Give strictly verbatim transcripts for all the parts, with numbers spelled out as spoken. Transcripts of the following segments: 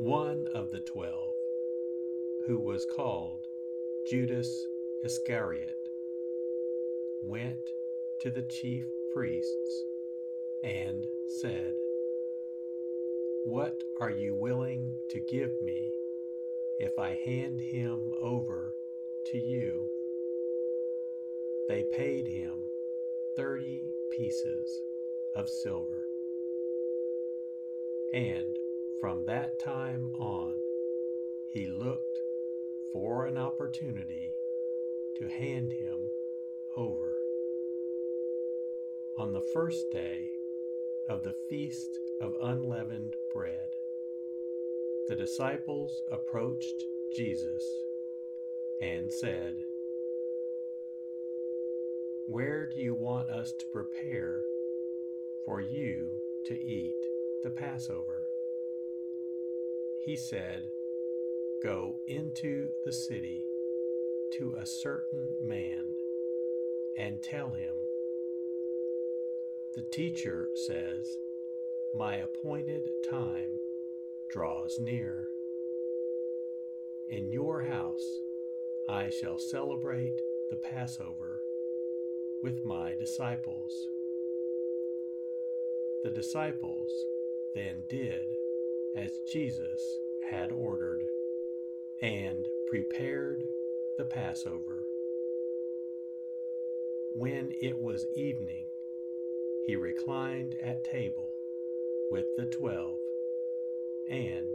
One of the twelve, who was called Judas Iscariot, went to the chief priests and said, "What are you willing to give me if I hand him over to you?" They paid him thirty pieces of silver. And from that time on, he looked for an opportunity to hand him over. On the first day of the Feast of Unleavened Bread, the disciples approached Jesus and said, "Where do you want us to prepare for you to eat the Passover?" He said, "Go into the city to a certain man and tell him, 'The teacher says, my appointed time draws near. In your house I shall celebrate the Passover with my disciples.'" The disciples then did as Jesus had ordered, and prepared the Passover. When it was evening, he reclined at table with the twelve, and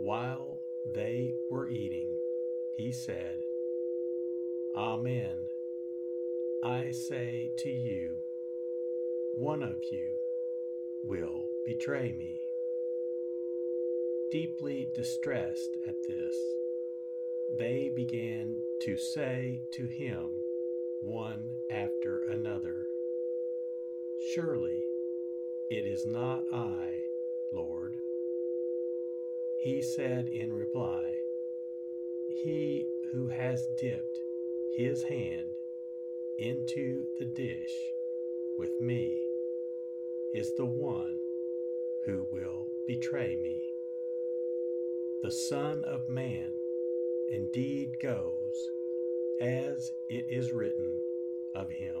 while they were eating, he said, "Amen, I say to you, one of you will betray me." deeply distressed at this, they began to say to him one after another, "Surely it is not I, Lord." He said in reply, "He who has dipped his hand into the dish with me is the one who will betray me. The Son of Man indeed goes as it is written of him,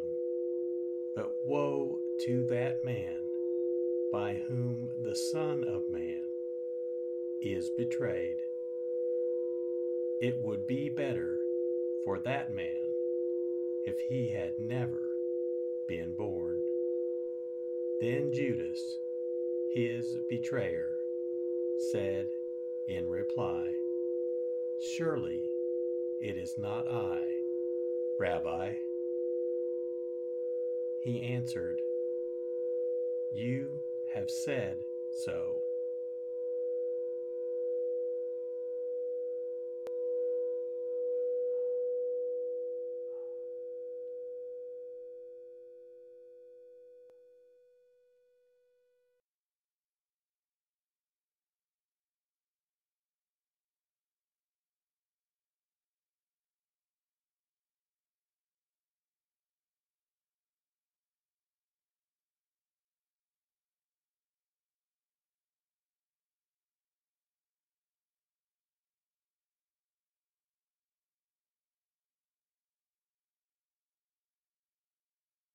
but woe to that man by whom the Son of Man is betrayed. It would be better for that man if he had never been born." Then Judas, his betrayer, said in reply, "Surely it is not I, Rabbi." He answered, "You have said so."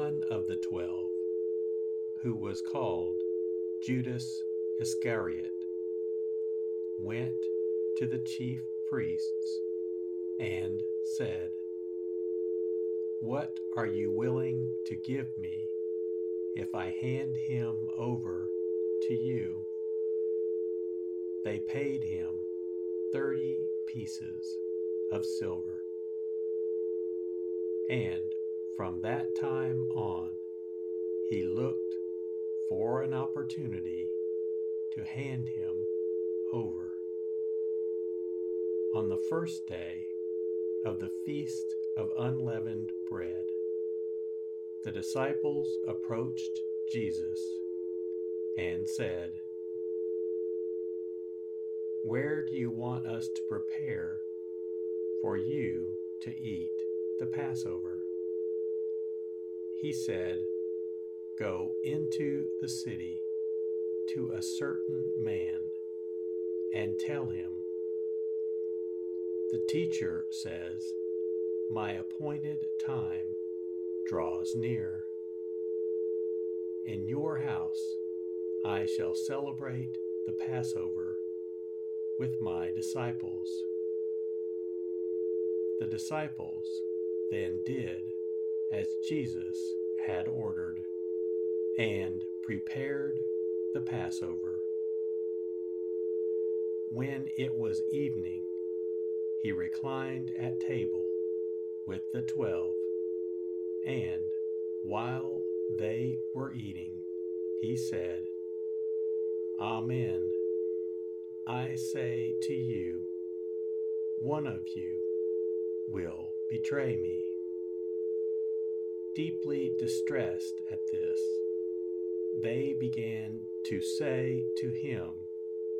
One of the twelve, who was called Judas Iscariot, went to the chief priests and said, "What are you willing to give me if I hand him over to you?" They paid him thirty pieces of silver. And from that time on, he looked for an opportunity to hand him over. On the first day of the Feast of Unleavened Bread, the disciples approached Jesus and said, "Where do you want us to prepare for you to eat the Passover?" He said, "Go into the city to a certain man and tell him, 'The teacher says, my appointed time draws near. In your house I shall celebrate the Passover with my disciples.' The disciples then did as Jesus had ordered, and prepared the Passover. When it was evening, he reclined at table with the twelve, and while they were eating, he said, 'Amen, I say to you, one of you will betray me.' deeply distressed at this, they began to say to him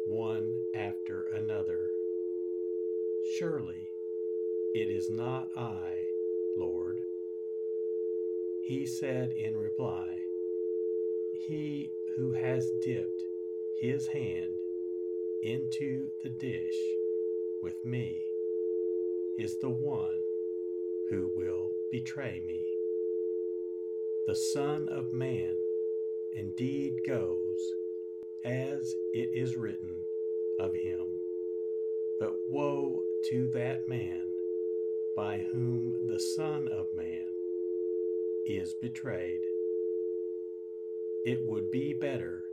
one after another, Surely it is not I, Lord. He said in reply, He who has dipped his hand into the dish with me is the one who will betray me. The Son of Man indeed goes as it is written of him, but woe to that man by whom the Son of Man is betrayed. It would be better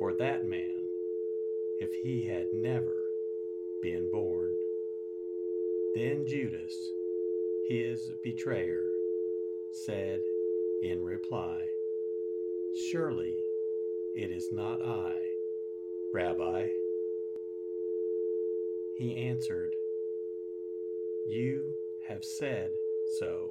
for that man if he had never been born. Then Judas, his betrayer, said in reply, Surely it is not I, Rabbi. He answered, You have said so.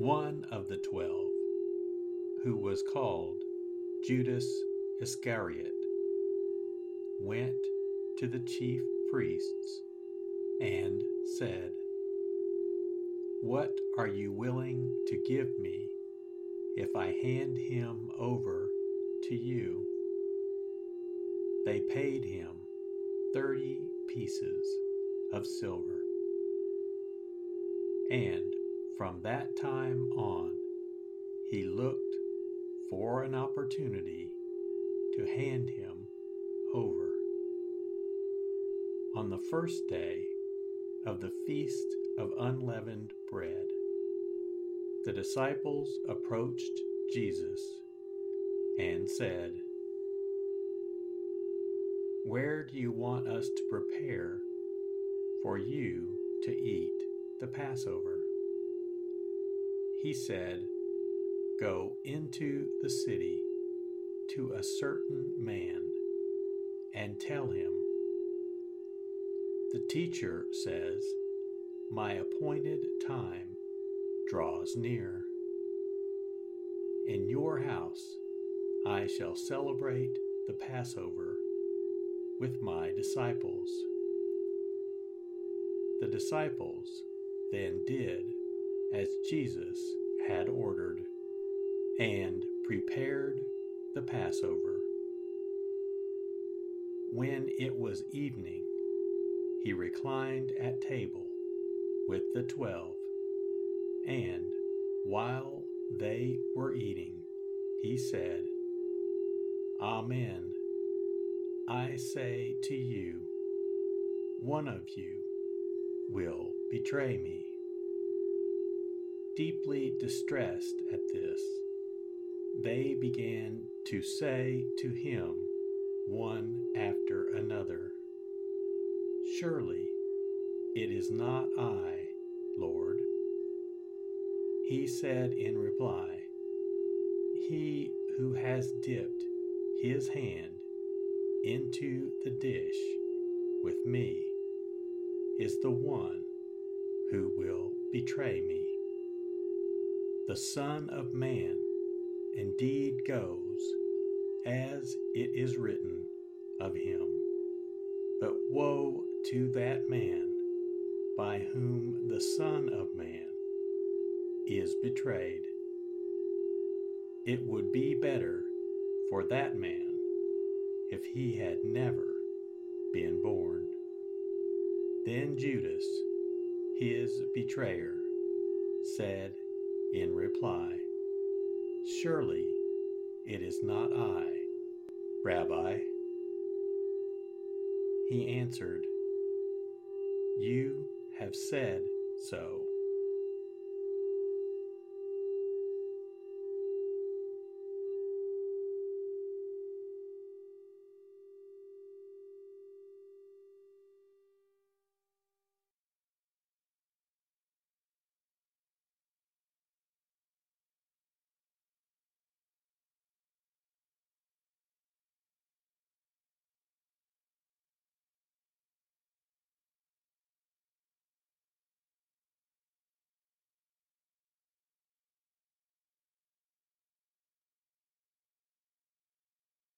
One of the twelve, who was called Judas Iscariot, went to the chief priests and said, What are you willing to give me if I hand him over to you? They paid him thirty pieces of silver. And from that time on, he looked for an opportunity to hand him over. On the first day of the Feast of Unleavened Bread, the disciples approached Jesus and said, Where do you want us to prepare for you to eat the Passover? He said, Go into the city to a certain man and tell him, The teacher says, My appointed time draws near. In your house I shall celebrate the Passover with my disciples. The disciples then did as Jesus had ordered, and prepared the Passover. When it was evening, he reclined at table with the twelve, and while they were eating, he said, Amen, I say to you, one of you will betray me. Deeply distressed at this, they began to say to him one after another, Surely it is not I, Lord. He said in reply, He who has dipped his hand into the dish with me is the one who will betray me. The Son of Man indeed goes as it is written of him, but woe to that man by whom the Son of Man is betrayed. It would be better for that man if he had never been born. Then Judas, his betrayer, said in reply, Surely it is not I, Rabbi. He answered, You have said so.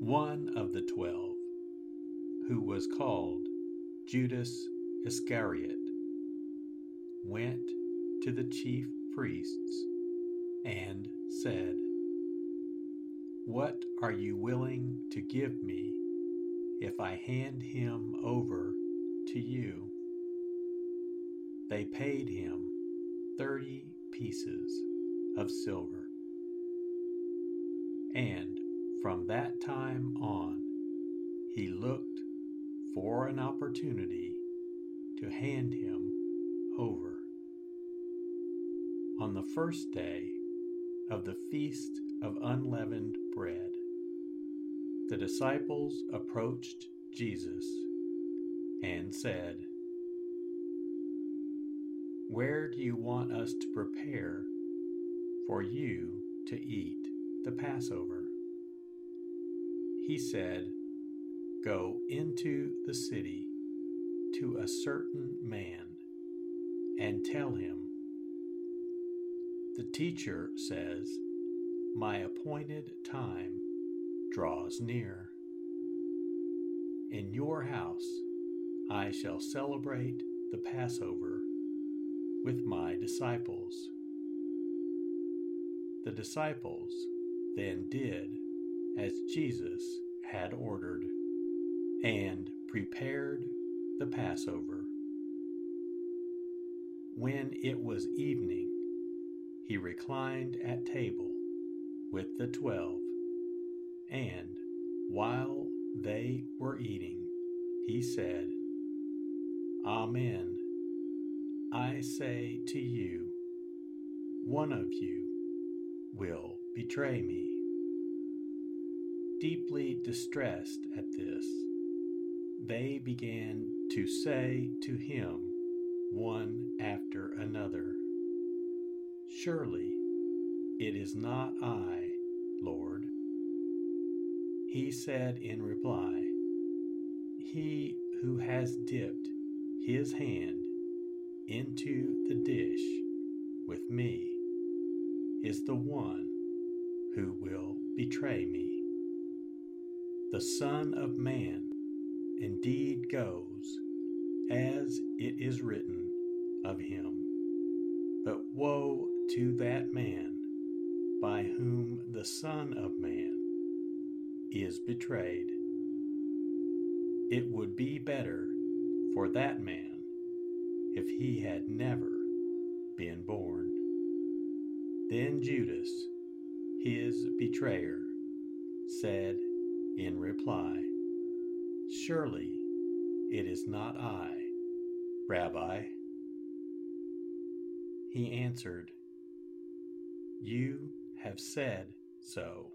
One of the twelve, who was called Judas Iscariot, went to the chief priests and said, What are you willing to give me if I hand him over to you? They paid him thirty pieces of silver. And from that time on, he looked for an opportunity to hand him over. On the first day of the Feast of Unleavened Bread, the disciples approached Jesus and said, Where do you want us to prepare for you to eat the Passover? He said, Go into the city to a certain man and tell him, The teacher says, My appointed time draws near. In your house I shall celebrate the Passover with my disciples. The disciples then did as Jesus had ordered, and prepared the Passover. When it was evening, he reclined at table with the twelve, and while they were eating, he said, Amen, I say to you, one of you will betray me. Deeply distressed at this, they began to say to him one after another, "Surely it is not I, Lord." He said in reply, "He who has dipped his hand into the dish with me is the one who will betray me. The Son of Man indeed goes as it is written of him, but woe to that man by whom the Son of Man is betrayed. It would be better for that man if he had never been born." Then Judas, his betrayer, said in reply, "Surely it is not I, Rabbi." He answered, "You have said so."